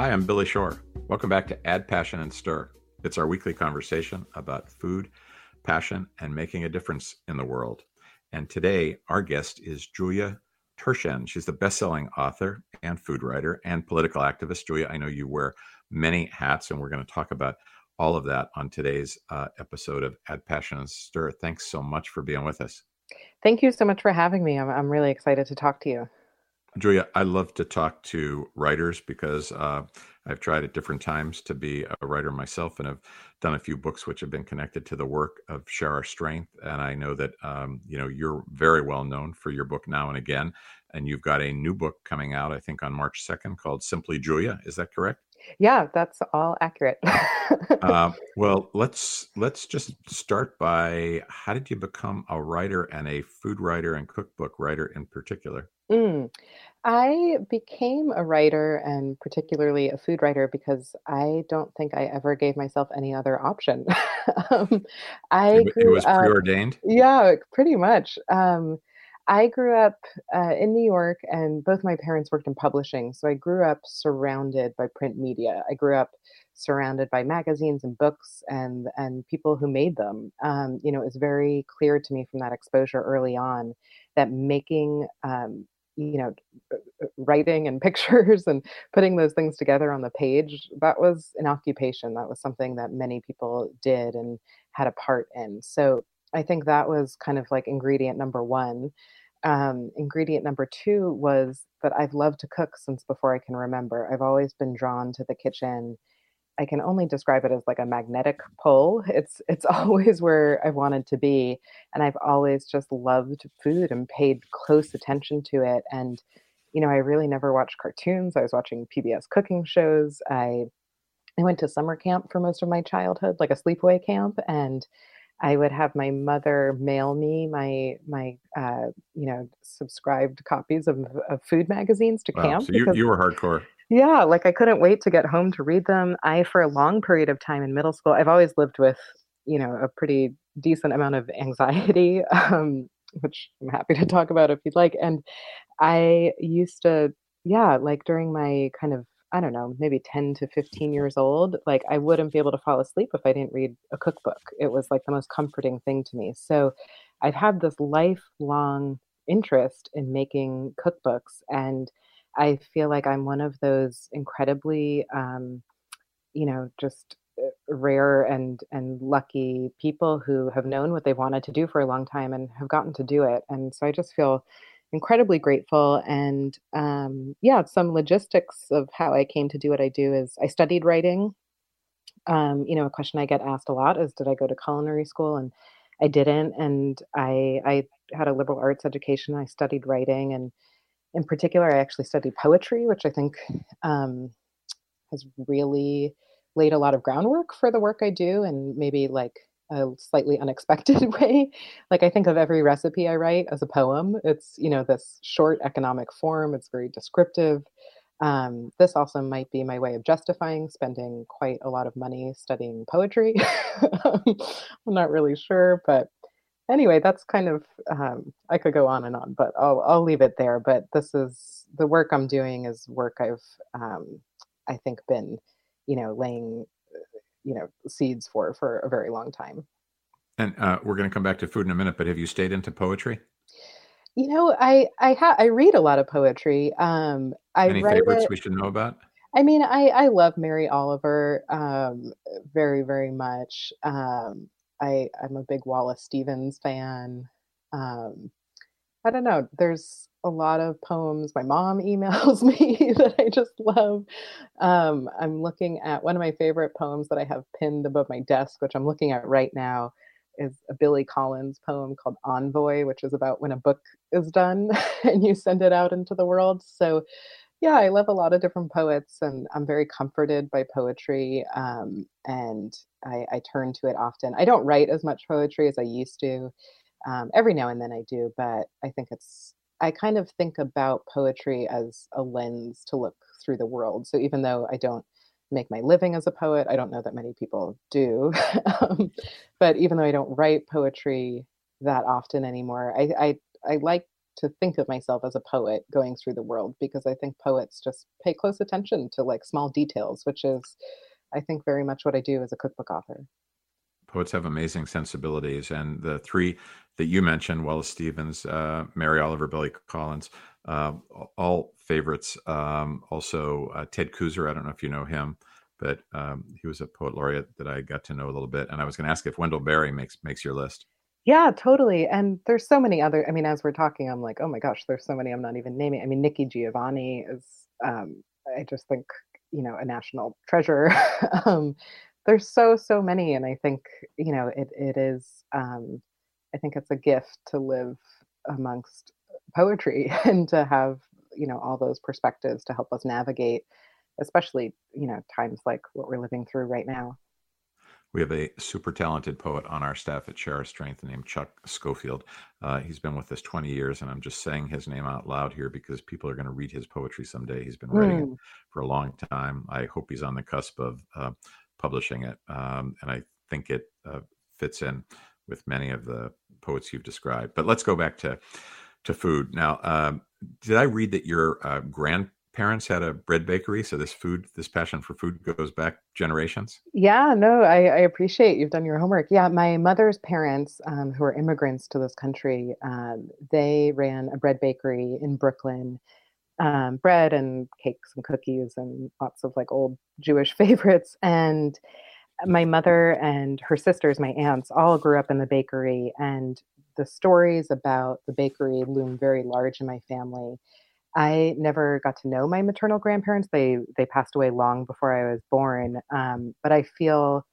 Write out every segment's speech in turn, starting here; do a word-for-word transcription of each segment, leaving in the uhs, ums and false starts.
Hi, I'm Billy Shore. Welcome back to Add Passion and Stir. It's our weekly conversation about food, passion, and making a difference in the world. And today, our guest is Julia Turshen. She's the best-selling author and food writer and political activist. Julia, I know you wear many hats, and we're going to talk about all of that on today's uh, episode of Add Passion and Stir. Thanks so much for being with us. Thank you so much for having me. I'm, I'm really excited to talk to you. Julia, I love to talk to writers because uh, I've tried at different times to be a writer myself and have done a few books which have been connected to the work of Share Our Strength. And I know that um, you know, you're very well known for your book Now and Again, and you've got a new book coming out, I think on March second, called Simply Julia. Is that correct? Yeah, that's all accurate. uh, well, let's let's just start by, how did you become a writer and a food writer and cookbook writer in particular? Mm. I became a writer and particularly a food writer because I don't think I ever gave myself any other option. um, I it, grew it was up, preordained? Yeah, pretty much. Um, I grew up uh, in New York, and both my parents worked in publishing. So I grew up surrounded by print media. I grew up surrounded by magazines and books and, and people who made them. Um, you know, it was very clear to me from that exposure early on that making um, you know, writing and pictures and putting those things together on the page, that was an occupation. That was something that many people did and had a part in. So I think that was kind of like ingredient number one. Um, ingredient number two was that I've loved to cook since before I can remember. I've always been drawn to the kitchen. I can only describe it as like a magnetic pull. It's it's always where I wanted to be. And I've always just loved food and paid close attention to it. And, you know, I really never watched cartoons. I was watching P B S cooking shows. I I went to summer camp for most of my childhood, like a sleepaway camp. And I would have my mother mail me my, my uh, you know, subscribed copies of, of food magazines to wow, camp. So you, because, you were hardcore. Yeah, like I couldn't wait to get home to read them. I, for a long period of time in middle school, I've always lived with, you know, a pretty decent amount of anxiety, um, which I'm happy to talk about if you'd like. And I used to, yeah, like during my kind of, I don't know, maybe ten to fifteen years old, like I wouldn't be able to fall asleep if I didn't read a cookbook. It was like the most comforting thing to me. So I've had this lifelong interest in making cookbooks, and I feel like I'm one of those incredibly, um, you know, just rare and and lucky people who have known what they wanted to do for a long time and have gotten to do it. And so I just feel incredibly grateful. And um, yeah, some logistics of how I came to do what I do is I studied writing. Um, you know, a question I get asked a lot is, did I go to culinary school? And I didn't. And I, I had a liberal arts education. I studied writing, and in particular, I actually studied poetry, which I think um, has really laid a lot of groundwork for the work I do, and maybe like a slightly unexpected way. Like I think of every recipe I write as a poem. It's, you know, this short economic form. It's very descriptive. Um, this also might be my way of justifying spending quite a lot of money studying poetry. I'm not really sure, but anyway, that's kind of, um, I could go on and on, but I'll I'll leave it there. But this is, the work I'm doing is work I've, um, I think, been, you know, laying, you know, seeds for, for a very long time. And uh, we're going to come back to food in a minute, but have you stayed into poetry? You know, I I, ha- I read a lot of poetry. Um, I Any favorites it- we should know about? I mean, I, I love Mary Oliver um, very, very much. Um I, I'm a big Wallace Stevens fan. Um, I don't know. There's a lot of poems my mom emails me that I just love. Um, I'm looking at one of my favorite poems that I have pinned above my desk, which I'm looking at right now, is a Billy Collins poem called Envoy, which is about when a book is done and you send it out into the world. So yeah, I love a lot of different poets, and I'm very comforted by poetry, um, and I, I turn to it often. I don't write as much poetry as I used to. Um, every now and then I do, but I think it's, I kind of think about poetry as a lens to look through the world. So even though I don't make my living as a poet, I don't know that many people do, um, but even though I don't write poetry that often anymore, I, I, I like to think of myself as a poet going through the world, because I think poets just pay close attention to like small details, which is, I think, very much what I do as a cookbook author. Poets have amazing sensibilities, and the three that you mentioned, Wallace Stevens, uh, Mary Oliver, Billy Collins, uh, all favorites. Um, also, uh, Ted Kooser, I don't know if you know him, but um, he was a poet laureate that I got to know a little bit. And I was going to ask if Wendell Berry makes makes your list. Yeah, totally. And there's so many other, I mean, as we're talking, I'm like, oh my gosh, there's so many I'm not even naming. I mean, Nikki Giovanni is, um, I just think, you know, a national treasure. um, there's so, so many. And I think, you know, it it is, um, I think it's a gift to live amongst poetry and to have, you know, all those perspectives to help us navigate, especially, you know, times like what we're living through right now. We have a super talented poet on our staff at Share Our Strength named Chuck Schofield. Uh, he's been with us twenty years, and I'm just saying his name out loud here because people are going to read his poetry someday. He's been writing mm. it for a long time. I hope he's on the cusp of uh, publishing it, um, and I think it uh, fits in with many of the poets you've described. But let's go back to to food. Now, uh, did I read that your uh, grandparents had a bread bakery, so this food, this passion for food goes back generations? Yeah, no, I, I appreciate you've done your homework. Yeah, my mother's parents, um, who are immigrants to this country, um, they ran a bread bakery in Brooklyn, um, bread and cakes and cookies and lots of like old Jewish favorites. And my mother and her sisters, my aunts, all grew up in the bakery, and the stories about the bakery loom very large in my family. I never got to know my maternal grandparents. They they passed away long before I was born. Um, but I feel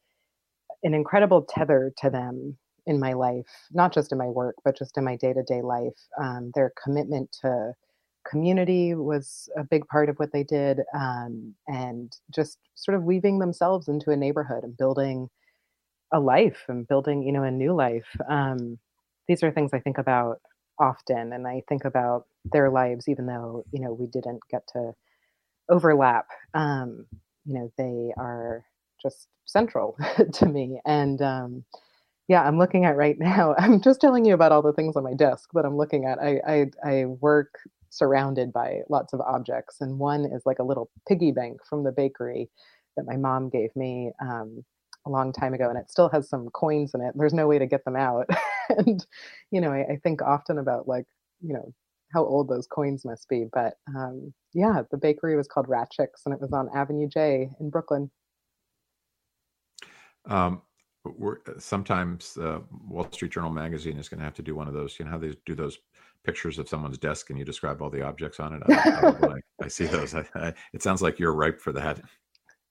an incredible tether to them in my life, not just in my work, but just in my day-to-day life. Um, their commitment to community was a big part of what they did, um, and just sort of weaving themselves into a neighborhood and building a life and building, you know, a new life. Um, these are things I think about often, and I think about their lives, even though, you know, we didn't get to overlap. Um, you know, they are just central to me. And um, yeah, I'm looking at right now, I'm just telling you about all the things on my desk that I'm looking at. I, I, I work surrounded by lots of objects, and one is like a little piggy bank from the bakery that my mom gave me um, a long time ago, and it still has some coins in it. There's no way to get them out. And, you know, I, I think often about like, you know, how old those coins must be. But um, yeah, the bakery was called Ratchick's, and it was on Avenue J in Brooklyn. Um, we're, sometimes uh, Wall Street Journal magazine is going to have to do one of those. You know how they do those pictures of someone's desk and you describe all the objects on it? I, I, I, I see those. I, I, it sounds like you're ripe for that.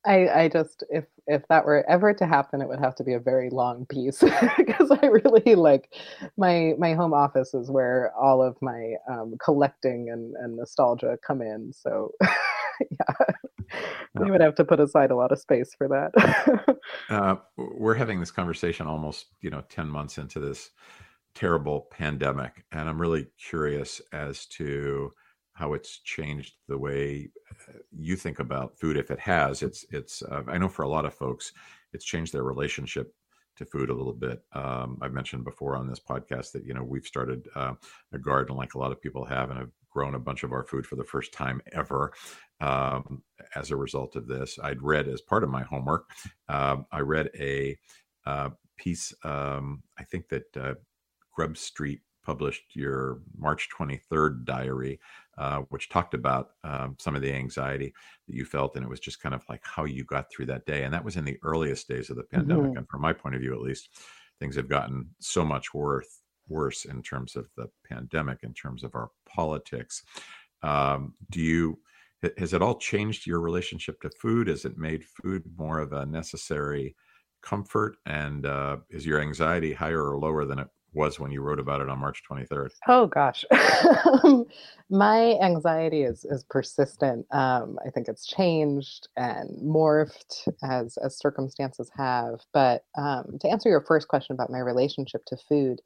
I, I just, if if that were ever to happen, it would have to be a very long piece because I really like my my home office is where all of my um, collecting and, and nostalgia come in. So yeah, we would have to put aside a lot of space for that. uh, we're having this conversation almost, you know, ten months into this terrible pandemic. And I'm really curious as to how it's changed the way you think about food. If it has, it's, it's, uh, I know for a lot of folks, it's changed their relationship to food a little bit. Um, I've mentioned before on this podcast that, you know, we've started uh, a garden like a lot of people have, and have grown a bunch of our food for the first time ever um, as a result of this. I'd read as part of my homework, uh, I read a uh, piece, um, I think that uh, Grub Street published your March twenty-third diary, uh, which talked about um, some of the anxiety that you felt. And it was just kind of like how you got through that day. And that was in the earliest days of the pandemic. Mm-hmm. And from my point of view, at least, things have gotten so much worse, worse in terms of the pandemic, in terms of our politics. Um, do you, has it all changed your relationship to food? Has it made food more of a necessary comfort? And uh, is your anxiety higher or lower than it was when you wrote about it on March twenty-third? Oh gosh. um, my anxiety is is persistent. Um, I think it's changed and morphed as as circumstances have. But um, to answer your first question about my relationship to food,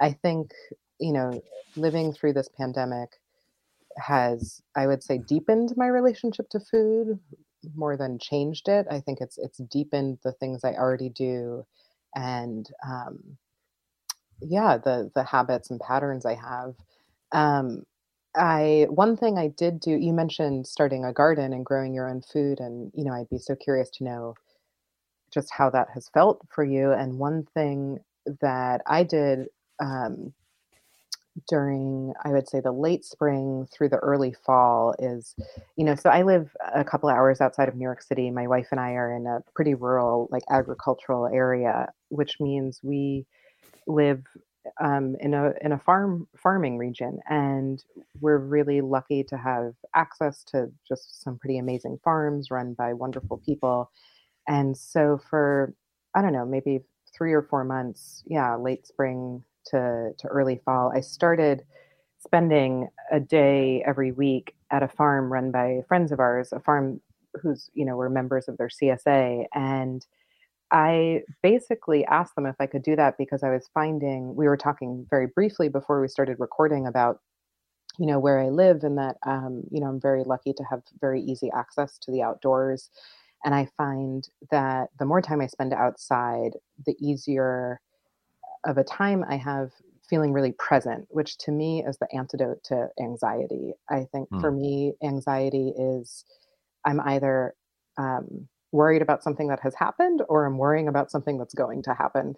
I think, you know, living through this pandemic has, I would say, deepened my relationship to food more than changed it. I think it's it's deepened the things I already do, and um, yeah, the the habits and patterns I have Um, I, one thing I did do, you mentioned starting a garden and growing your own food. And, you know, I'd be so curious to know just how that has felt for you. And one thing that I did um, during, I would say, the late spring through the early fall is, you know, so I live a couple hours outside of New York City. My wife and I are in a pretty rural, like agricultural area, which means we live um, in a in a farm farming region, and we're really lucky to have access to just some pretty amazing farms run by wonderful people. And so for, I don't know, maybe three or four months, yeah, late spring to, to early fall, I started spending a day every week at a farm run by friends of ours, a farm who's, you know, we're members of their C S A. And I basically asked them if I could do that because I was finding, we were talking very briefly before we started recording about, you know, where I live and that, um, you know, I'm very lucky to have very easy access to the outdoors. And I find that the more time I spend outside, the easier of a time I have feeling really present, which to me is the antidote to anxiety. I think mm. for me, anxiety is I'm either um, worried about something that has happened or I'm worrying about something that's going to happen.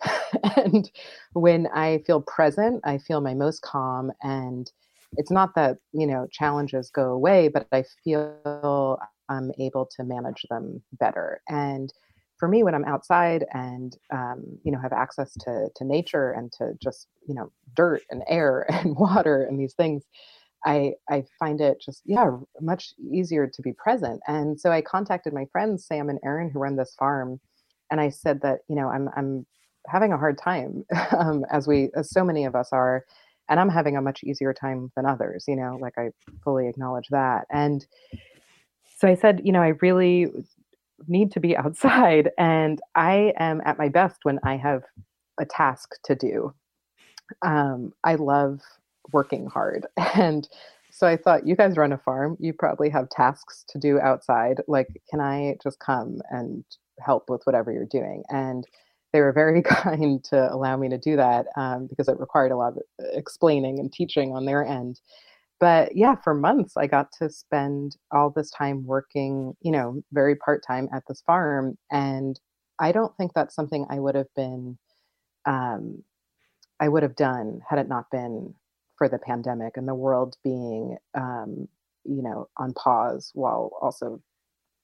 And when I feel present, I feel my most calm. And it's not that, you know, challenges go away, but I feel I'm able to manage them better. And for me, when I'm outside and, um, you know, have access to to nature and to just, you know, dirt and air and water and these things, I I find it just, yeah, much easier to be present. And so I contacted my friends, Sam and Aaron, who run this farm. And I said that, you know, I'm, I'm having a hard time um, as we, as so many of us are, and I'm having a much easier time than others, you know, like I fully acknowledge that. And so I said, you know, I really need to be outside, and I am at my best when I have a task to do. Um, I love working hard. And so I thought, you guys run a farm, you probably have tasks to do outside. Like, can I just come and help with whatever you're doing? And they were very kind to allow me to do that um, because it required a lot of explaining and teaching on their end. But yeah, for months, I got to spend all this time working, you know, very part-time at this farm. And I don't think that's something I would have been, um, I would have done had it not been for the pandemic and the world being, um, you know, on pause while also,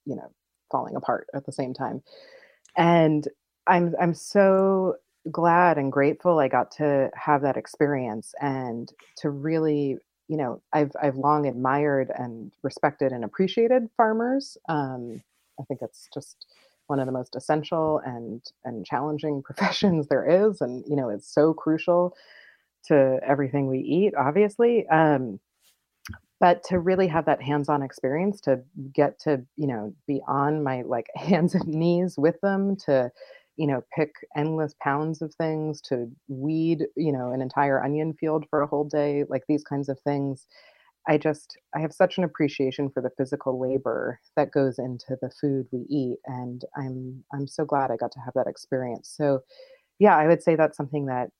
you know, falling apart at the same time. And I'm, I'm so glad and grateful I got to have that experience and to really, you know, I've I've long admired and respected and appreciated farmers. Um, I think it's just one of the most essential and and challenging professions there is, and you know, it's so crucial to everything we eat, obviously. Um, but to really have that hands-on experience, to get to, you know, be on my like hands and knees with them, to you know, pick endless pounds of things, to weed, you know, an entire onion field for a whole day, like these kinds of things. I just, I have such an appreciation for the physical labor that goes into the food we eat. And I'm, I'm so glad I got to have that experience. So yeah, I would say that's something that,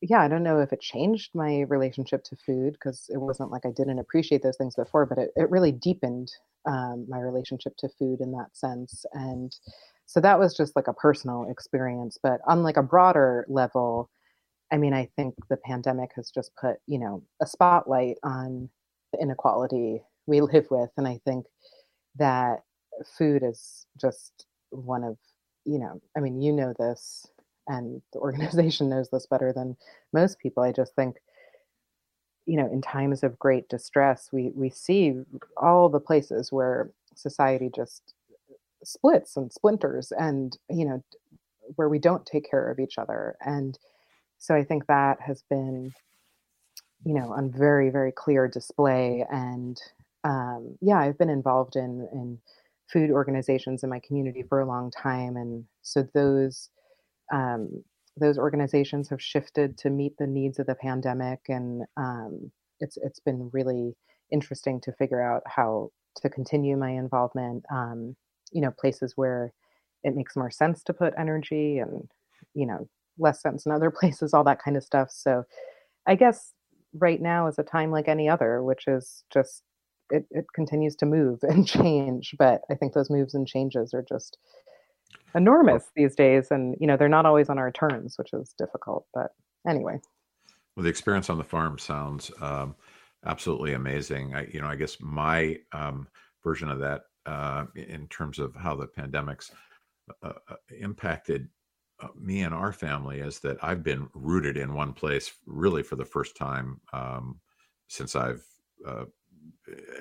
yeah, I don't know if it changed my relationship to food because it wasn't like I didn't appreciate those things before, but it, it really deepened um, my relationship to food in that sense. And so that was just like a personal experience, but on like a broader level, I mean, I think the pandemic has just put, you know, a spotlight on the inequality we live with. And I think that food is just one of, you know, I mean, you know this and the organization knows this better than most people. I just think, you know, in times of great distress, we, we see all the places where society just splits and splinters and, you know, where we don't take care of each other. And so I think that has been, you know, on very, very clear display. And um, yeah, I've been involved in, in food organizations in my community for a long time. And so those, um, those organizations have shifted to meet the needs of the pandemic. And um, it's, it's been really interesting to figure out how to continue my involvement. Um, you know, places where it makes more sense to put energy and, you know, less sense in other places, all that kind of stuff. So I guess right now is a time like any other, which is just, it, it continues to move and change. But I think those moves and changes are just enormous these days. And, you know, they're not always on our terms, which is difficult. But anyway. Well, the experience on the farm sounds um, absolutely amazing. I, you know, I guess my um, version of that uh, in terms of how the pandemic's uh, impacted Uh, me and our family is that I've been rooted in one place really for the first time um, since I've uh,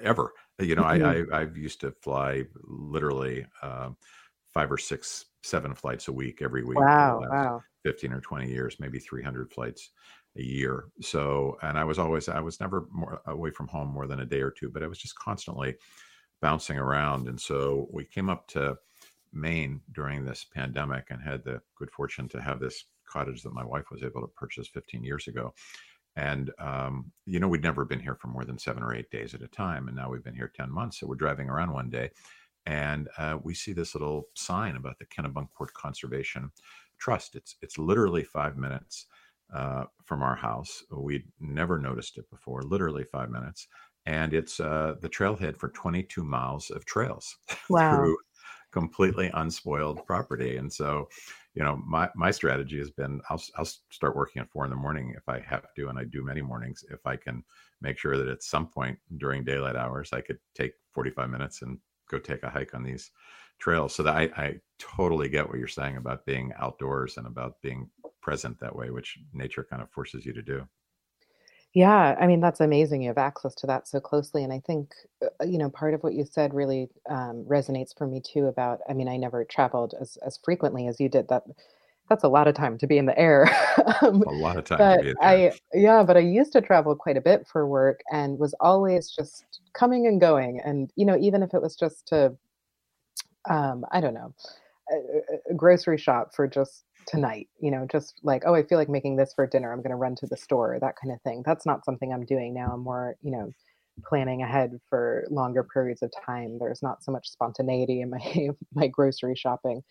ever, you know, mm-hmm. I, I, I've used to fly literally uh, five or six, seven flights a week every week. Wow, wow. fifteen or twenty years, maybe three hundred flights a year. So, and I was always, I was never more away from home more than a day or two, but I was just constantly bouncing around. And so we came up to Maine during this pandemic and had the good fortune to have this cottage that my wife was able to purchase fifteen years ago. And, um, you know, we'd never been here for more than seven or eight days at a time. And now we've been here ten months. So we're driving around one day and uh, we see this little sign about the Kennebunkport Conservation Trust. It's, it's literally five minutes uh, from our house. We'd never noticed it before, literally five minutes. And it's uh, the trailhead for twenty-two miles of trails. Wow. through completely unspoiled property. And so, you know, my, my strategy has been, I'll, I'll start working at four in the morning if I have to, and I do many mornings, if I can make sure that at some point during daylight hours, I could take forty-five minutes and go take a hike on these trails. So that I, I totally get what you're saying about being outdoors and about being present that way, which nature kind of forces you to do. Yeah. I mean, that's amazing. You have access to that so closely. And I think, you know, part of what you said really um, resonates for me too about, I mean, I never traveled as, as frequently as you did. That that's a lot of time to be in the air. um, a lot of time. But to be in the air. I, yeah. But I used to travel quite a bit for work and was always just coming and going. And, you know, even if it was just to, um, I don't know, a, a grocery shop for just tonight, you know, just like, oh, I feel like making this for dinner. I'm going to run to the store, that kind of thing. That's not something I'm doing now. I'm more, you know, planning ahead for longer periods of time. There's not so much spontaneity in my, my grocery shopping.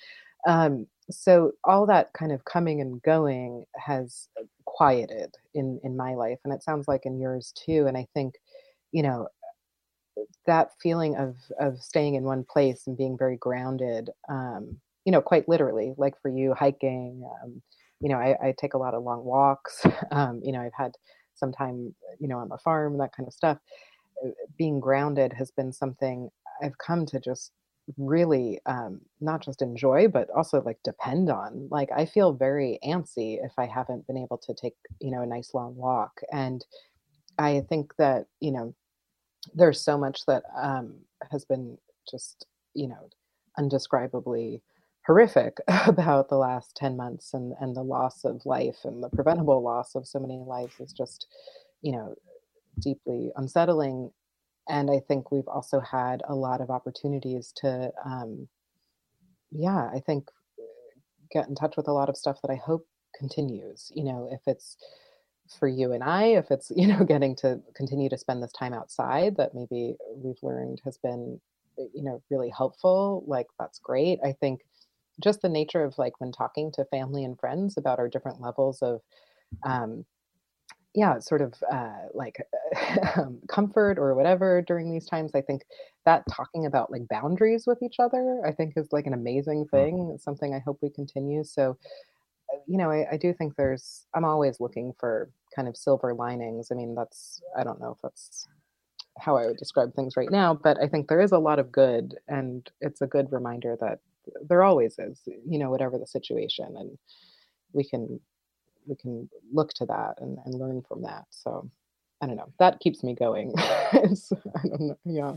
Um, so all that kind of coming and going has quieted in, in my life. And it sounds like in yours too. And I think, you know, that feeling of, of staying in one place and being very grounded, um, you know, quite literally, like for you hiking, um, you know, I, I take a lot of long walks, um, you know, I've had some time, you know, on the farm, that kind of stuff. Being grounded has been something I've come to just really um, not just enjoy, but also like depend on. Like I feel very antsy if I haven't been able to take, you know, a nice long walk. And I think that, you know, there's so much that um, has been just, you know, indescribably horrific about the last ten months and, and the loss of life and the preventable loss of so many lives is just, you know, deeply unsettling. And I think we've also had a lot of opportunities to, um, yeah, I think get in touch with a lot of stuff that I hope continues, you know, if it's for you and I, if it's, you know, getting to continue to spend this time outside that maybe we've learned has been, you know, really helpful, like that's great. I think just the nature of like when talking to family and friends about our different levels of, um, yeah, sort of uh, like um, comfort or whatever during these times. I think that talking about like boundaries with each other, I think is like an amazing thing. It's something I hope we continue. So, you know, I, I do think there's, I'm always looking for kind of silver linings. I mean, that's, I don't know if that's how I would describe things right now, but I think there is a lot of good, and it's a good reminder that there always is, you know, whatever the situation, and we can, we can look to that and, and learn from that. So I don't know, that keeps me going. It's, I don't know. Yeah.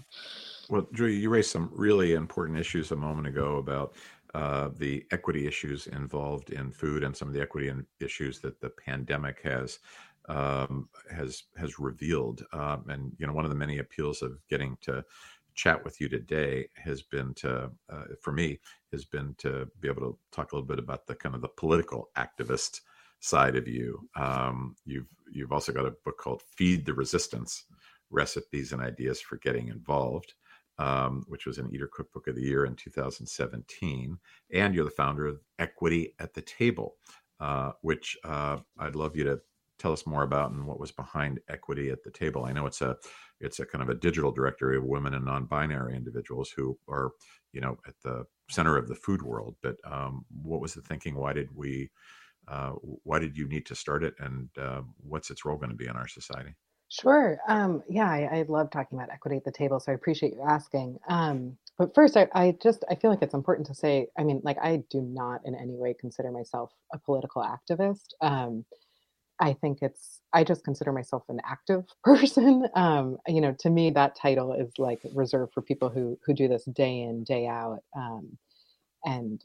Well, Julia, you raised some really important issues a moment ago about uh, the equity issues involved in food and some of the equity in issues that the pandemic has um, has, has revealed. Um, and, you know, one of the many appeals of getting to chat with you today has been to, uh, for me, has been to be able to talk a little bit about the kind of the political activist side of you. Um, you've, you've also got a book called Feed the Resistance, Recipes and Ideas for Getting Involved, um, which was an Eater Cookbook of the Year in two thousand seventeen. And you're the founder of Equity at the Table, uh, which, uh, I'd love you to tell us more about and what was behind Equity at the Table. I know it's a it's a kind of a digital directory of women and non-binary individuals who are, you know, at the center of the food world. But um, what was the thinking? Why did we? Uh, why did you need to start it? And uh, what's its role going to be in our society? Sure. Um, yeah, I, I love talking about Equity at the Table, so I appreciate you asking. Um, but first, I, I just, I feel like it's important to say, I mean, like, I do not in any way consider myself a political activist. Um, I think it's, I just consider myself an active person. Um, you know, to me, that title is like reserved for people who who do this day in, day out. Um, and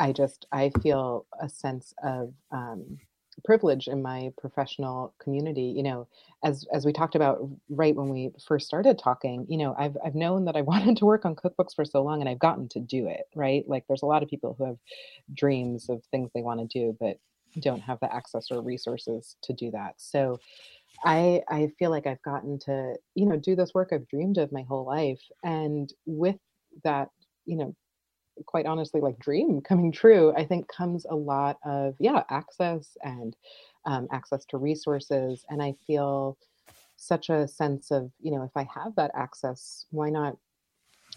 I just, I feel a sense of um, privilege in my professional community. You know, as as we talked about right when we first started talking, you know, I've I've known that I wanted to work on cookbooks for so long, and I've gotten to do it, right? Like, there's a lot of people who have dreams of things they want to do, but don't have the access or resources to do that. So I I feel like I've gotten to, you know, do this work I've dreamed of my whole life. And with that, you know, quite honestly, like, dream coming true, I think comes a lot of, yeah, access and um, access to resources. And I feel such a sense of, you know, if I have that access, why not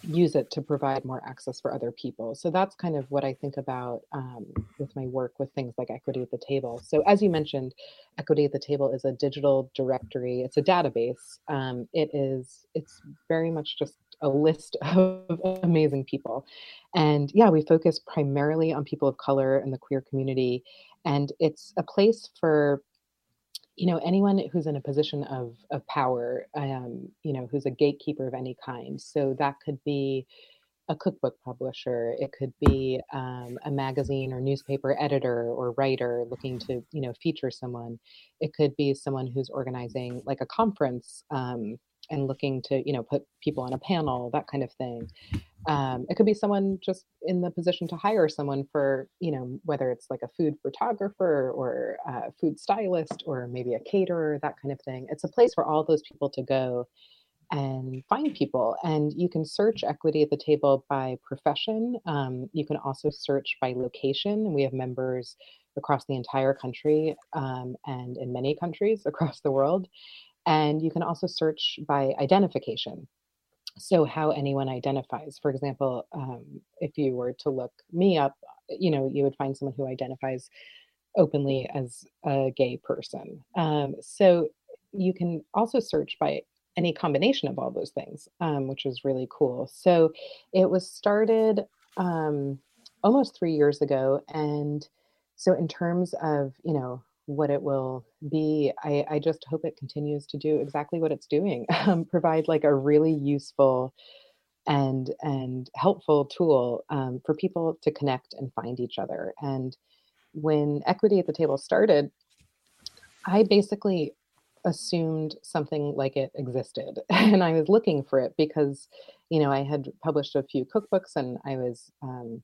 use it to provide more access for other people? So that's kind of what I think about um, with my work with things like Equity at the Table. So as you mentioned, Equity at the Table is a digital directory. It's a database. Um, it is, it's very much just a list of amazing people. And yeah, we focus primarily on people of color and the queer community. And it's a place for, you know, anyone who's in a position of of power, um, you know, who's a gatekeeper of any kind. So that could be a cookbook publisher, it could be um, a magazine or newspaper editor or writer looking to, you know, feature someone. It could be someone who's organizing like a conference um, and looking to, you know, put people on a panel, that kind of thing. Um, it could be someone just in the position to hire someone for, you know, whether it's like a food photographer or a food stylist or maybe a caterer, that kind of thing. It's a place for all those people to go and find people. And you can search Equity at the Table by profession. Um, you can also search by location. We have members across the entire country um, and in many countries across the world. And you can also search by identification. So how anyone identifies. For example, um, if you were to look me up, you know, you would find someone who identifies openly as a gay person. Um, so you can also search by any combination of all those things, um, which is really cool. So it was started um, almost three years ago. And so in terms of, you know, what it will be, I, I just hope it continues to do exactly what it's doing, um, provide like a really useful and and helpful tool um, for people to connect and find each other. And when Equity at the Table started, I basically assumed something like it existed, and I was looking for it because, you know, I had published a few cookbooks, and I was um,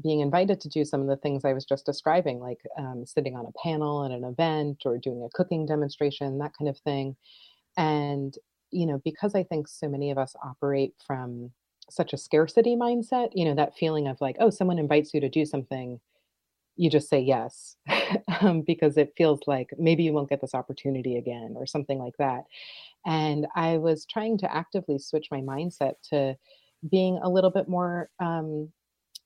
being invited to do some of the things I was just describing, like um, sitting on a panel at an event or doing a cooking demonstration, that kind of thing. And, you know, because I think so many of us operate from such a scarcity mindset, you know, that feeling of like, oh, someone invites you to do something, you just say yes, um, because it feels like maybe you won't get this opportunity again or something like that. And I was trying to actively switch my mindset to being a little bit more um,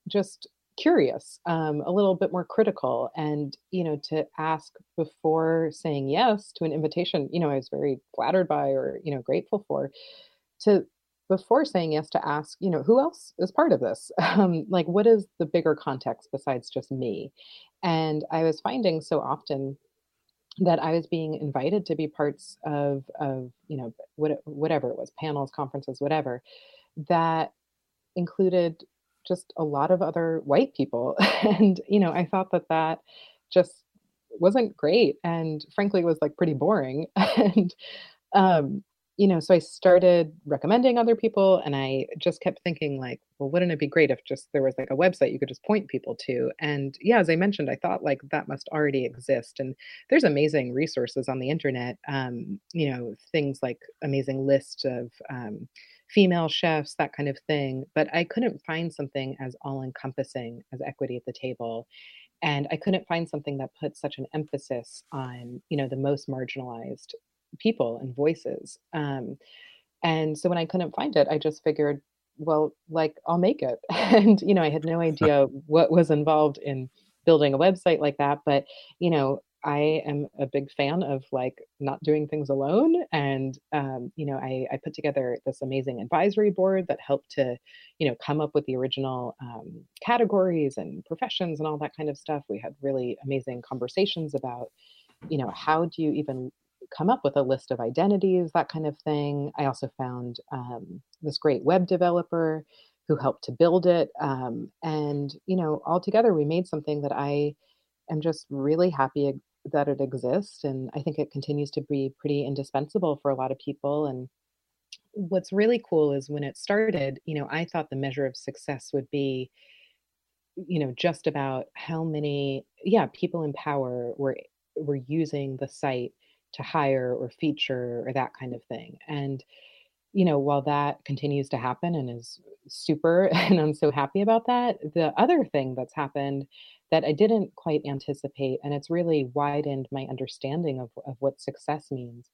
just curious, um, a little bit more critical, and, you know, to ask before saying yes to an invitation, you know, I was very flattered by, or, you know, grateful for, to before saying yes to ask, you know, who else is part of this? Um, like, what is the bigger context besides just me? And I was finding so often that I was being invited to be parts of, of, you know, what, whatever it was, panels, conferences, whatever, that included just a lot of other white people. And, you know, I thought that that just wasn't great. And frankly, it was like pretty boring. And, um, you know, so I started recommending other people, and I just kept thinking like, well, wouldn't it be great if just there was like a website you could just point people to? And yeah, as I mentioned, I thought like that must already exist. And there's amazing resources on the internet, um, you know, things like amazing lists of, um, female chefs, that kind of thing. But I couldn't find something as all encompassing as Equity at the Table. And I couldn't find something that put such an emphasis on, you know, the most marginalized people and voices. Um, and so when I couldn't find it, I just figured, well, like, I'll make it. And, you know, I had no idea what was involved in building a website like that. But, you know, I am a big fan of like not doing things alone. And, um, you know, I, I put together this amazing advisory board that helped to, you know, come up with the original um, categories and professions and all that kind of stuff. We had really amazing conversations about, you know, how do you even come up with a list of identities, that kind of thing. I also found um, this great web developer who helped to build it. Um, and, you know, all together we made something that I am just really happy that it exists. And I think it continues to be pretty indispensable for a lot of people. And what's really cool is when it started, you know, I thought the measure of success would be, you know, just about how many, yeah, people in power were were using the site to hire or feature or that kind of thing. And, you know, while that continues to happen and is super, and I'm so happy about that, the other thing that's happened that I didn't quite anticipate, and it's really widened my understanding of, of what success means,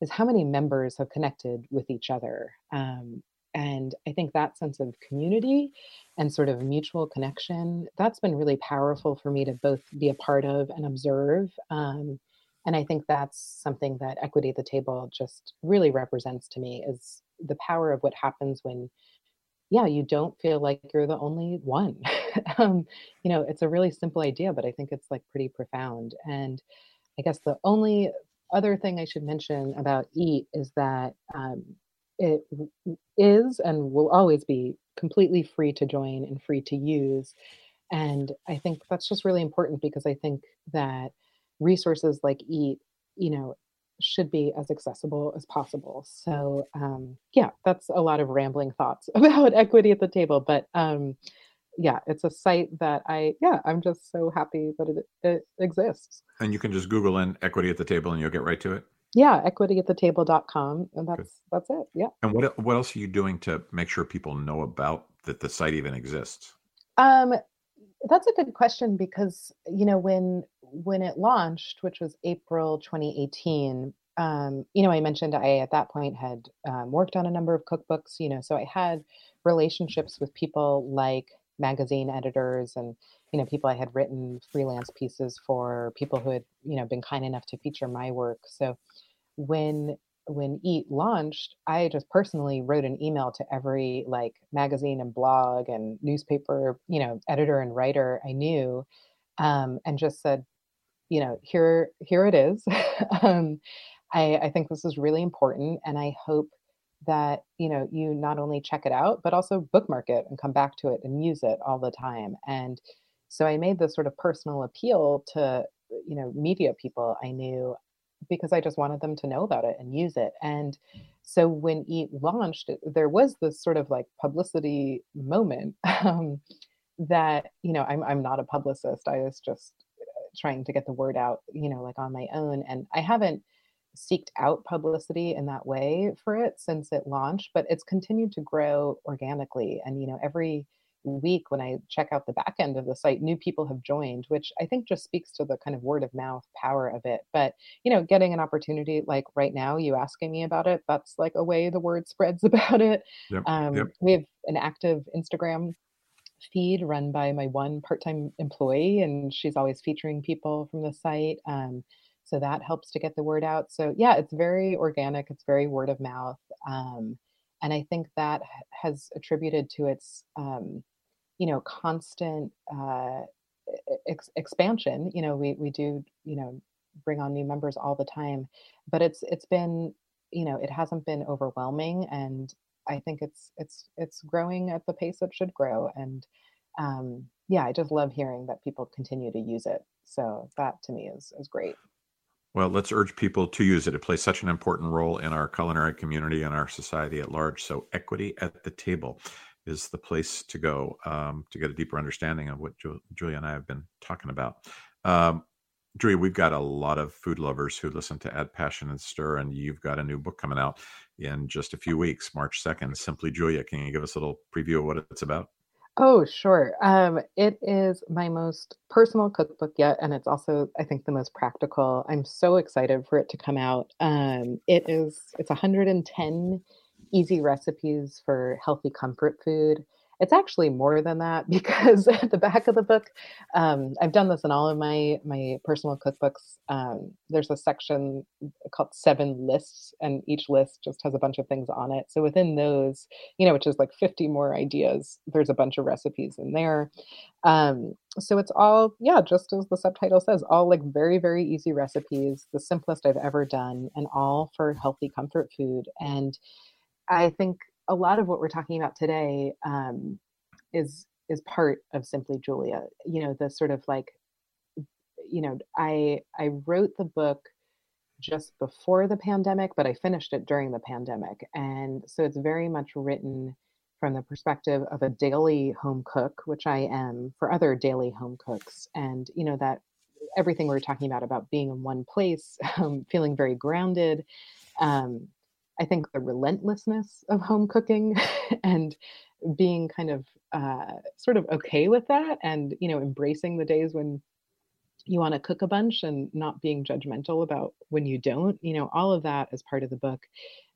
is how many members have connected with each other. Um, and I think that sense of community and sort of mutual connection, that's been really powerful for me to both be a part of and observe. Um, And I think that's something that Equity at the Table just really represents to me, is the power of what happens when, yeah, you don't feel like you're the only one. um, you know, it's a really simple idea, but I think it's like pretty profound. And I guess the only other thing I should mention about EAT is that um, it is and will always be completely free to join and free to use. And I think that's just really important, because I think that resources like EAT, you know, should be as accessible as possible. So um, yeah, that's a lot of rambling thoughts about Equity at the Table. But um, yeah, it's a site that I, yeah, I'm just so happy that it, it exists. And you can just Google in Equity at the Table and you'll get right to it? Yeah, equity at the table dot com. And that's, that's it, yeah. And what what else are you doing to make sure people know about that the site even exists? Um, that's a good question, because, you know, when when it launched, which was April twenty eighteen, um, you know, I mentioned I, at that point, had um, worked on a number of cookbooks, you know, so I had relationships with people like magazine editors and, you know, people I had written freelance pieces for, people who had, you know, been kind enough to feature my work. So when when EAT launched, I just personally wrote an email to every like magazine and blog and newspaper, you know, editor and writer I knew, um, and just said, you know, here, here it is. um, I, I think this is really important. And I hope that, you know, you not only check it out, but also bookmark it and come back to it and use it all the time. And so I made this sort of personal appeal to, you know, media people I knew, because I just wanted them to know about it and use it. And so when EAT launched, there was this sort of like publicity moment um, that, you know, I'm, I'm not a publicist. I was just trying to get the word out, you know, like on my own. And I haven't seeked out publicity in that way for it since it launched, but it's continued to grow organically. And, you know, every week when I check out the back end of the site, new people have joined, which I think just speaks to the kind of word of mouth power of it. But, you know, getting an opportunity like right now, you asking me about it, that's like a way the word spreads about it. Yep, um, yep. We have an active Instagram feed run by my one part-time employee, and she's always featuring people from the site. Um, so that helps to get the word out. So yeah, it's very organic. It's very word of mouth. Um, and I think that has attributed to its, um, you know, constant uh, ex- expansion. You know, we we do, you know, bring on new members all the time, but it's it's been, you know, it hasn't been overwhelming, and I think it's it's it's growing at the pace it should grow. And um, yeah, I just love hearing that people continue to use it. So that to me is is great. Well, let's urge people to use it. It plays such an important role in our culinary community and our society at large. So Equity at the Table is the place to go um, to get a deeper understanding of what Ju- Julia and I have been talking about. Um, Julia, we've got a lot of food lovers who listen to Add Passion and Stir, and you've got a new book coming out in just a few weeks, March second, Simply Julia. Can you give us a little preview of what it's about? Oh, sure. Um, it is my most personal cookbook yet, and it's also, I think, the most practical. I'm so excited for it to come out. Um, it is, it's one hundred ten easy recipes for healthy comfort food. It's actually more than that, because at the back of the book, um, I've done this in all of my my personal cookbooks. Um, there's a section called seven lists, and each list just has a bunch of things on it. So within those, you know, which is like fifty more ideas, there's a bunch of recipes in there. Um, so it's all, yeah, just as the subtitle says, all like very, very easy recipes, the simplest I've ever done, and all for healthy comfort food. And I think a lot of what we're talking about today um, is is part of Simply Julia. You know, the sort of like, you know, I I wrote the book just before the pandemic, but I finished it during the pandemic. And so it's very much written from the perspective of a daily home cook, which I am for other daily home cooks. And, you know, that everything we were talking about, about being in one place, um, feeling very grounded, um, I think the relentlessness of home cooking and being kind of uh, sort of okay with that, and, you know, embracing the days when you want to cook a bunch and not being judgmental about when you don't, you know, all of that is part of the book.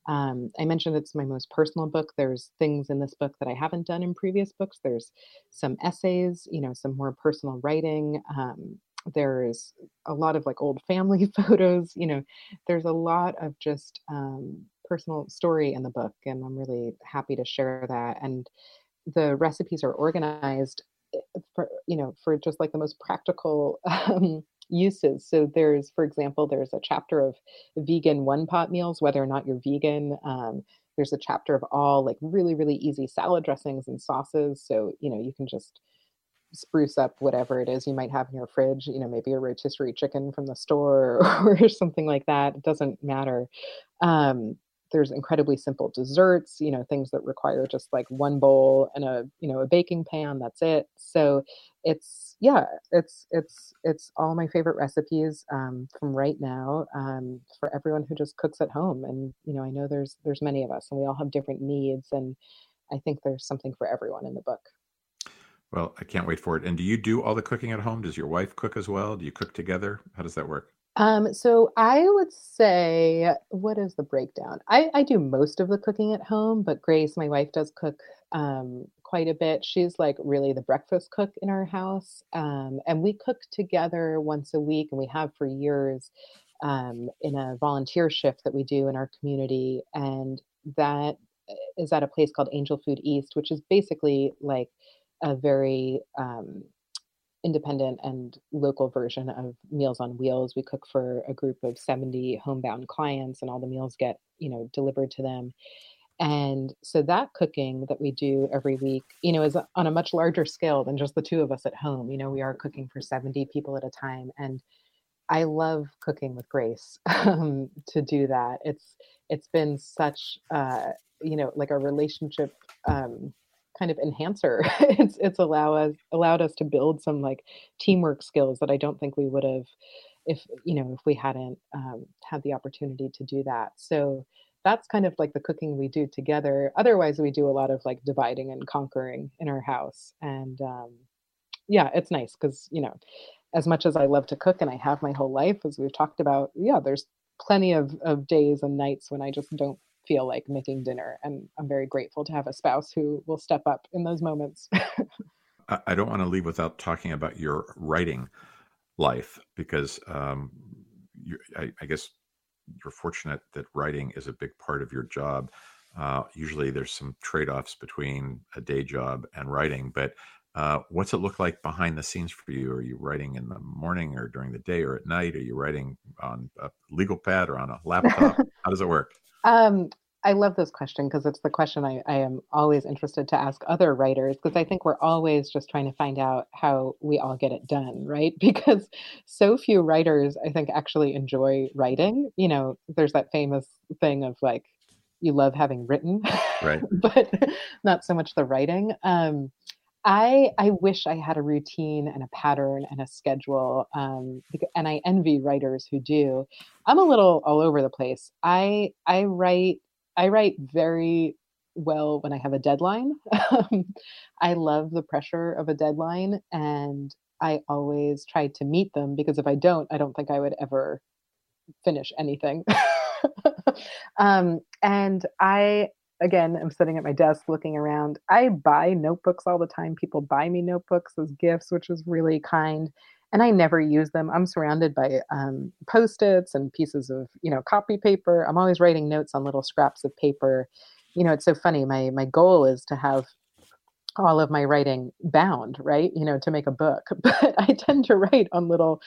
Um, I mentioned it's my most personal book. There's things in this book that I haven't done in previous books. There's some essays, you know, some more personal writing. Um, there's a lot of like old family photos, you know, there's a lot of just, um, personal story in the book, and I'm really happy to share that. And the recipes are organized for, you know, for just like the most practical um, uses. So there's, for example, there's a chapter of vegan one-pot meals, whether or not you're vegan. Um, there's a chapter of all like really, really easy salad dressings and sauces. So, you know, you can just spruce up whatever it is you might have in your fridge, you know, maybe a rotisserie chicken from the store or, or something like that. It doesn't matter. Um, There's incredibly simple desserts, you know, things that require just like one bowl and a, you know, a baking pan, that's it. So it's, yeah, it's, it's, it's all my favorite recipes um, from right now um, for everyone who just cooks at home. And, you know, I know there's, there's many of us and we all have different needs, and I think there's something for everyone in the book. Well, I can't wait for it. And do you do all the cooking at home? Does your wife cook as well? Do you cook together? How does that work? Um, so I would say, what is the breakdown? I, I do most of the cooking at home, but Grace, my wife, does cook um, quite a bit. She's like really the breakfast cook in our house. Um, and we cook together once a week, and we have for years um, in a volunteer shift that we do in our community. And that is at a place called Angel Food East, which is basically like a very, um, independent and local version of Meals on Wheels. We cook for a group of seventy homebound clients, and all the meals get, you know, delivered to them. And so that cooking that we do every week, you know, is on a much larger scale than just the two of us at home. You know, we are cooking for seventy people at a time. And I love cooking with Grace um, to do that. It's, it's been such, uh, you know, like a relationship, um, kind of enhancer. it's it's allow us, allowed us to build some like teamwork skills that I don't think we would have if, you know, if we hadn't um, had the opportunity to do that. So that's kind of like the cooking we do together. Otherwise, we do a lot of like dividing and conquering in our house. And um, yeah, it's nice because, you know, as much as I love to cook and I have my whole life, as we've talked about, yeah, there's plenty of, of days and nights when I just don't feel like making dinner. And I'm very grateful to have a spouse who will step up in those moments. I don't want to leave without talking about your writing life, because um, you, I, I guess you're fortunate that writing is a big part of your job. Uh, usually there's some trade-offs between a day job and writing, but uh, what's it look like behind the scenes for you? Are you writing in the morning or during the day or at night? Are you writing on a legal pad or on a laptop? How does it work? Um, I love this question because it's the question I, I am always interested to ask other writers, because I think we're always just trying to find out how we all get it done, right? Because so few writers, I think, actually enjoy writing. You know, there's that famous thing of like, you love having written, right? But not so much the writing. Um, I I wish I had a routine and a pattern and a schedule, um, and I envy writers who do. I'm a little all over the place. I I write I write very well when I have a deadline. I love the pressure of a deadline, and I always try to meet them, because if I don't, I don't think I would ever finish anything. um, and I, again, I'm sitting at my desk looking around. I buy notebooks all the time. People buy me notebooks as gifts, which is really kind. And I never use them. I'm surrounded by um, Post-its and pieces of, you know, copy paper. I'm always writing notes on little scraps of paper. You know, it's so funny. My my goal is to have all of my writing bound, right? You know, to make a book. But I tend to write on little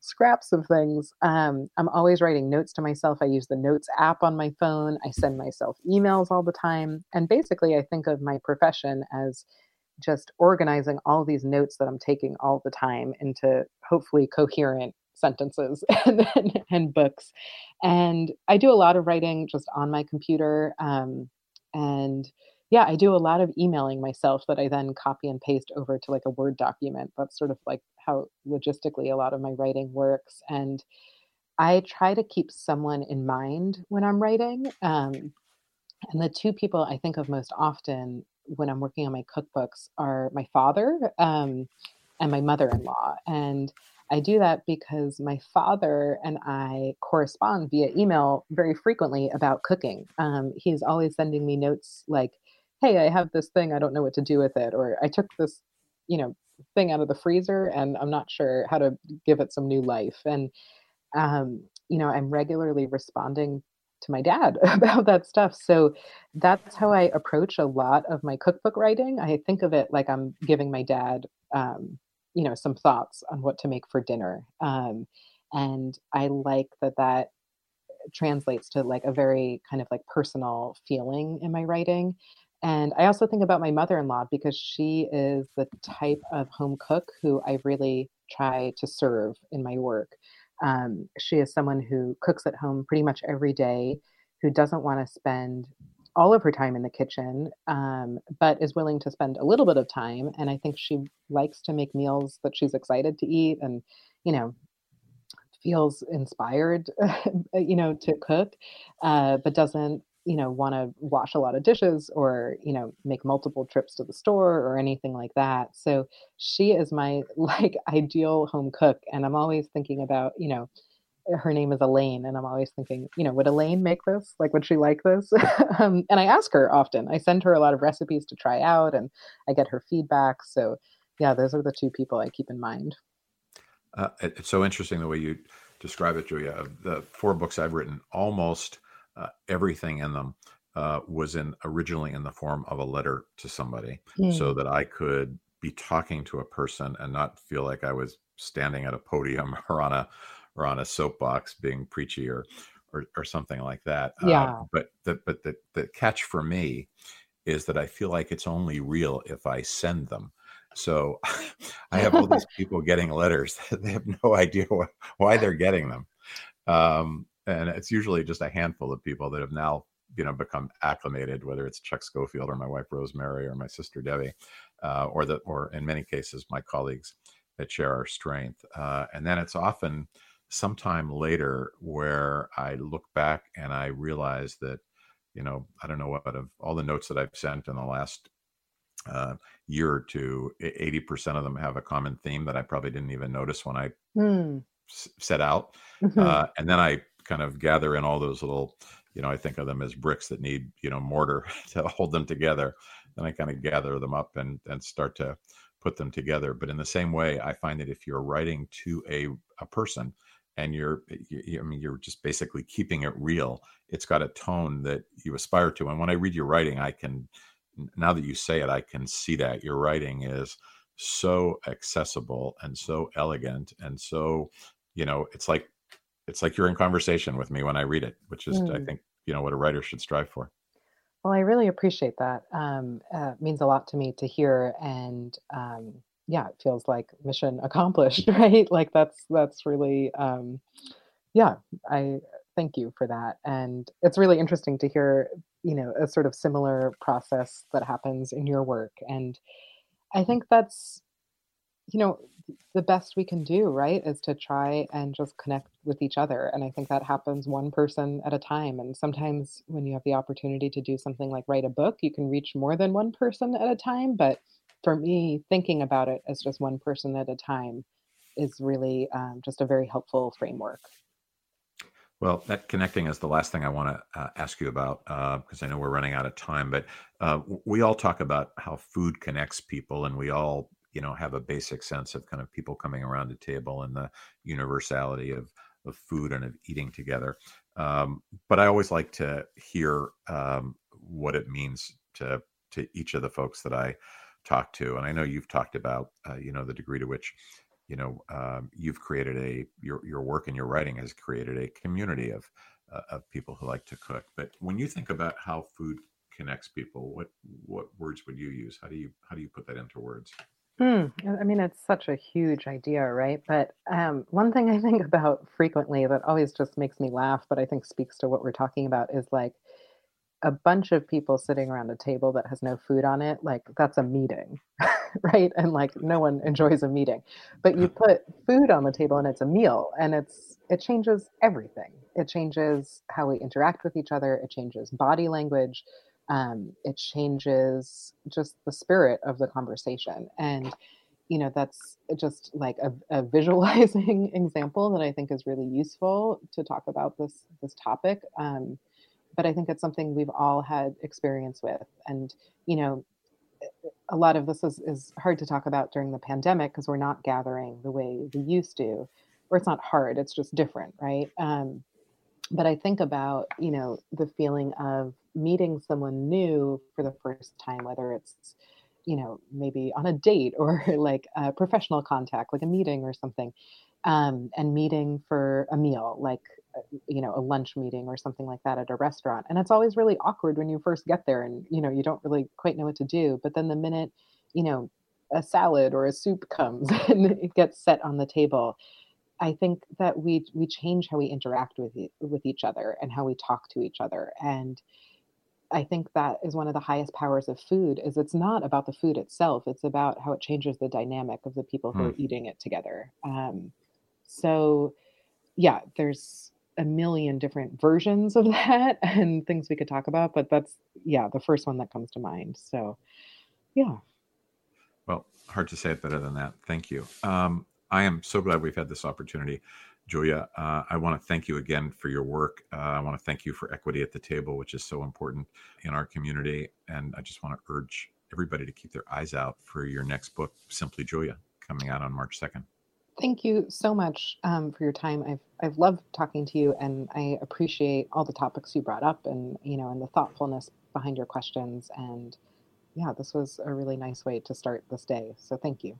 scraps of things. Um, I'm always writing notes to myself. I use the notes app on my phone. I send myself emails all the time. And basically, I think of my profession as just organizing all these notes that I'm taking all the time into hopefully coherent sentences and, and, and books. And I do a lot of writing just on my computer. Um, and yeah, I do a lot of emailing myself that I then copy and paste over to like a Word document. That's sort of like how logistically a lot of my writing works. And I try to keep someone in mind when I'm writing. Um, and the two people I think of most often when I'm working on my cookbooks are my father um, and my mother-in-law. And I do that because my father and I correspond via email very frequently about cooking. Um, he's always sending me notes like, hey, I have this thing, I don't know what to do with it. Or I took this, you know, thing out of the freezer and I'm not sure how to give it some new life. And, um, you know, I'm regularly responding to my dad about that stuff. So that's how I approach a lot of my cookbook writing. I think of it like I'm giving my dad, um, you know, some thoughts on what to make for dinner. Um, and I like that that translates to like a very kind of like personal feeling in my writing. And I also think about my mother-in-law because she is the type of home cook who I really try to serve in my work. Um, she is someone who cooks at home pretty much every day, who doesn't want to spend all of her time in the kitchen, um, but is willing to spend a little bit of time. And I think she likes to make meals that she's excited to eat and, you know, feels inspired, you know, to cook, uh, but doesn't, you know, want to wash a lot of dishes or, you know, make multiple trips to the store or anything like that. So she is my like ideal home cook. And I'm always thinking about, you know, her name is Elaine. And I'm always thinking, you know, would Elaine make this? Like, would she like this? um, and I ask her often. I send her a lot of recipes to try out and I get her feedback. So yeah, those are the two people I keep in mind. Uh, it's so interesting the way you describe it, Julia. Of the four books I've written, almost Uh, everything in them uh, was in originally in the form of a letter to somebody, mm. so that I could be talking to a person and not feel like I was standing at a podium or on a or on a soapbox being preachy or or, or something like that. Yeah. Uh, but the, but the, the catch for me is that I feel like it's only real if I send them. So I have all these people getting letters that they have no idea what, why they're getting them. Um, And it's usually just a handful of people that have now, you know, become acclimated, whether it's Chuck Schofield or my wife, Rosemary, or my sister, Debbie, uh, or the, or in many cases, my colleagues that Share Our Strength. Uh, and then it's often sometime later where I look back and I realize that, you know, I don't know what, but of all the notes that I've sent in the last uh, year or two, eighty percent of them have a common theme that I probably didn't even notice when I mm. s- set out. Mm-hmm. Uh, and then I kind of gather in all those little, you know, I think of them as bricks that need, you know, mortar to hold them together. Then I kind of gather them up and and start to put them together. But in the same way, I find that if you're writing to a a person and you're, you, I mean, you're just basically keeping it real, it's got a tone that you aspire to. And when I read your writing, I can, now that you say it, I can see that your writing is so accessible and so elegant and so, you know, it's like, It's like you're in conversation with me when I read it, which is, mm. I think, you know, what a writer should strive for. Well, I really appreciate that. Um, uh, it means a lot to me to hear. And um, yeah, it feels like mission accomplished, right? Like that's, that's really, um, yeah, I thank you for that. And it's really interesting to hear, you know, a sort of similar process that happens in your work. And I think that's, you know, the best we can do, right, is to try and just connect with each other. And I think that happens one person at a time. And sometimes when you have the opportunity to do something like write a book, you can reach more than one person at a time. But for me, thinking about it as just one person at a time is really um, just a very helpful framework. Well, that connecting is the last thing I want to uh, ask you about, because uh, I know we're running out of time, but uh, we all talk about how food connects people, and we all, you know, have a basic sense of kind of people coming around the table and the universality of, of food and of eating together. Um, but I always like to hear um, what it means to, to each of the folks that I talk to. And I know you've talked about, uh, you know, the degree to which you know, um, you've created a, your your work and your writing has created a community of uh, of people who like to cook. But when you think about how food connects people, what what words would you use? How do you how do you put that into words? Hmm. I mean, it's such a huge idea, right? But um, one thing I think about frequently that always just makes me laugh, but I think speaks to what we're talking about, is like a bunch of people sitting around a table that has no food on it. Like, that's a meeting. Right? And like, no one enjoys a meeting, but you put food on the table and it's a meal, and it's, it changes everything. It changes how we interact with each other. It changes body language. Um, it changes just the spirit of the conversation. And, you know, that's just like a, a visualizing example that I think is really useful to talk about this, this topic. Um, but I think it's something we've all had experience with. And, you know, a lot of this is, is hard to talk about during the pandemic because we're not gathering the way we used to, or it's not hard, it's just different, right? Um, but I think about, you know, the feeling of meeting someone new for the first time, whether it's, you know, maybe on a date or like a professional contact, like a meeting or something, um, and meeting for a meal, like, you know, a lunch meeting or something like that at a restaurant. And it's always really awkward when you first get there and, you know, you don't really quite know what to do. But then the minute, you know, a salad or a soup comes and it gets set on the table, I think that we, we change how we interact with, e- with each other and how we talk to each other. And I think that is one of the highest powers of food, is it's not about the food itself. It's about how it changes the dynamic of the people who mm. are eating it together. Um, so yeah, there's a million different versions of that and things we could talk about, but that's, yeah, the first one that comes to mind. So, yeah. Well, hard to say it better than that. Thank you. Um, I am so glad we've had this opportunity, Julia. Uh, I want to thank you again for your work. Uh, I want to thank you for Equity at the Table, which is so important in our community. And I just want to urge everybody to keep their eyes out for your next book, Simply Julia, coming out on March second. Thank you so much um, for your time. I've I've loved talking to you, and I appreciate all the topics you brought up, and you know, and the thoughtfulness behind your questions. And yeah, this was a really nice way to start this day. So thank you.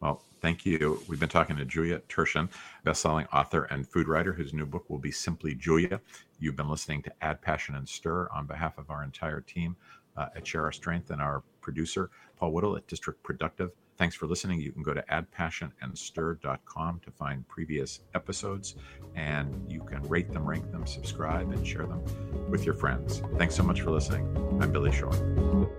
Well, thank you. We've been talking to Julia Turshen, best-selling author and food writer, whose new book will be Simply Julia. You've been listening to Add Passion and Stir. On behalf of our entire team uh, at Share Our Strength and our producer Paul Whittle at District Productive. Thanks for listening. You can go to add passion and stir dot com to find previous episodes, and you can rate them, rank them, subscribe, and share them with your friends. Thanks so much for listening. I'm Billy Shore.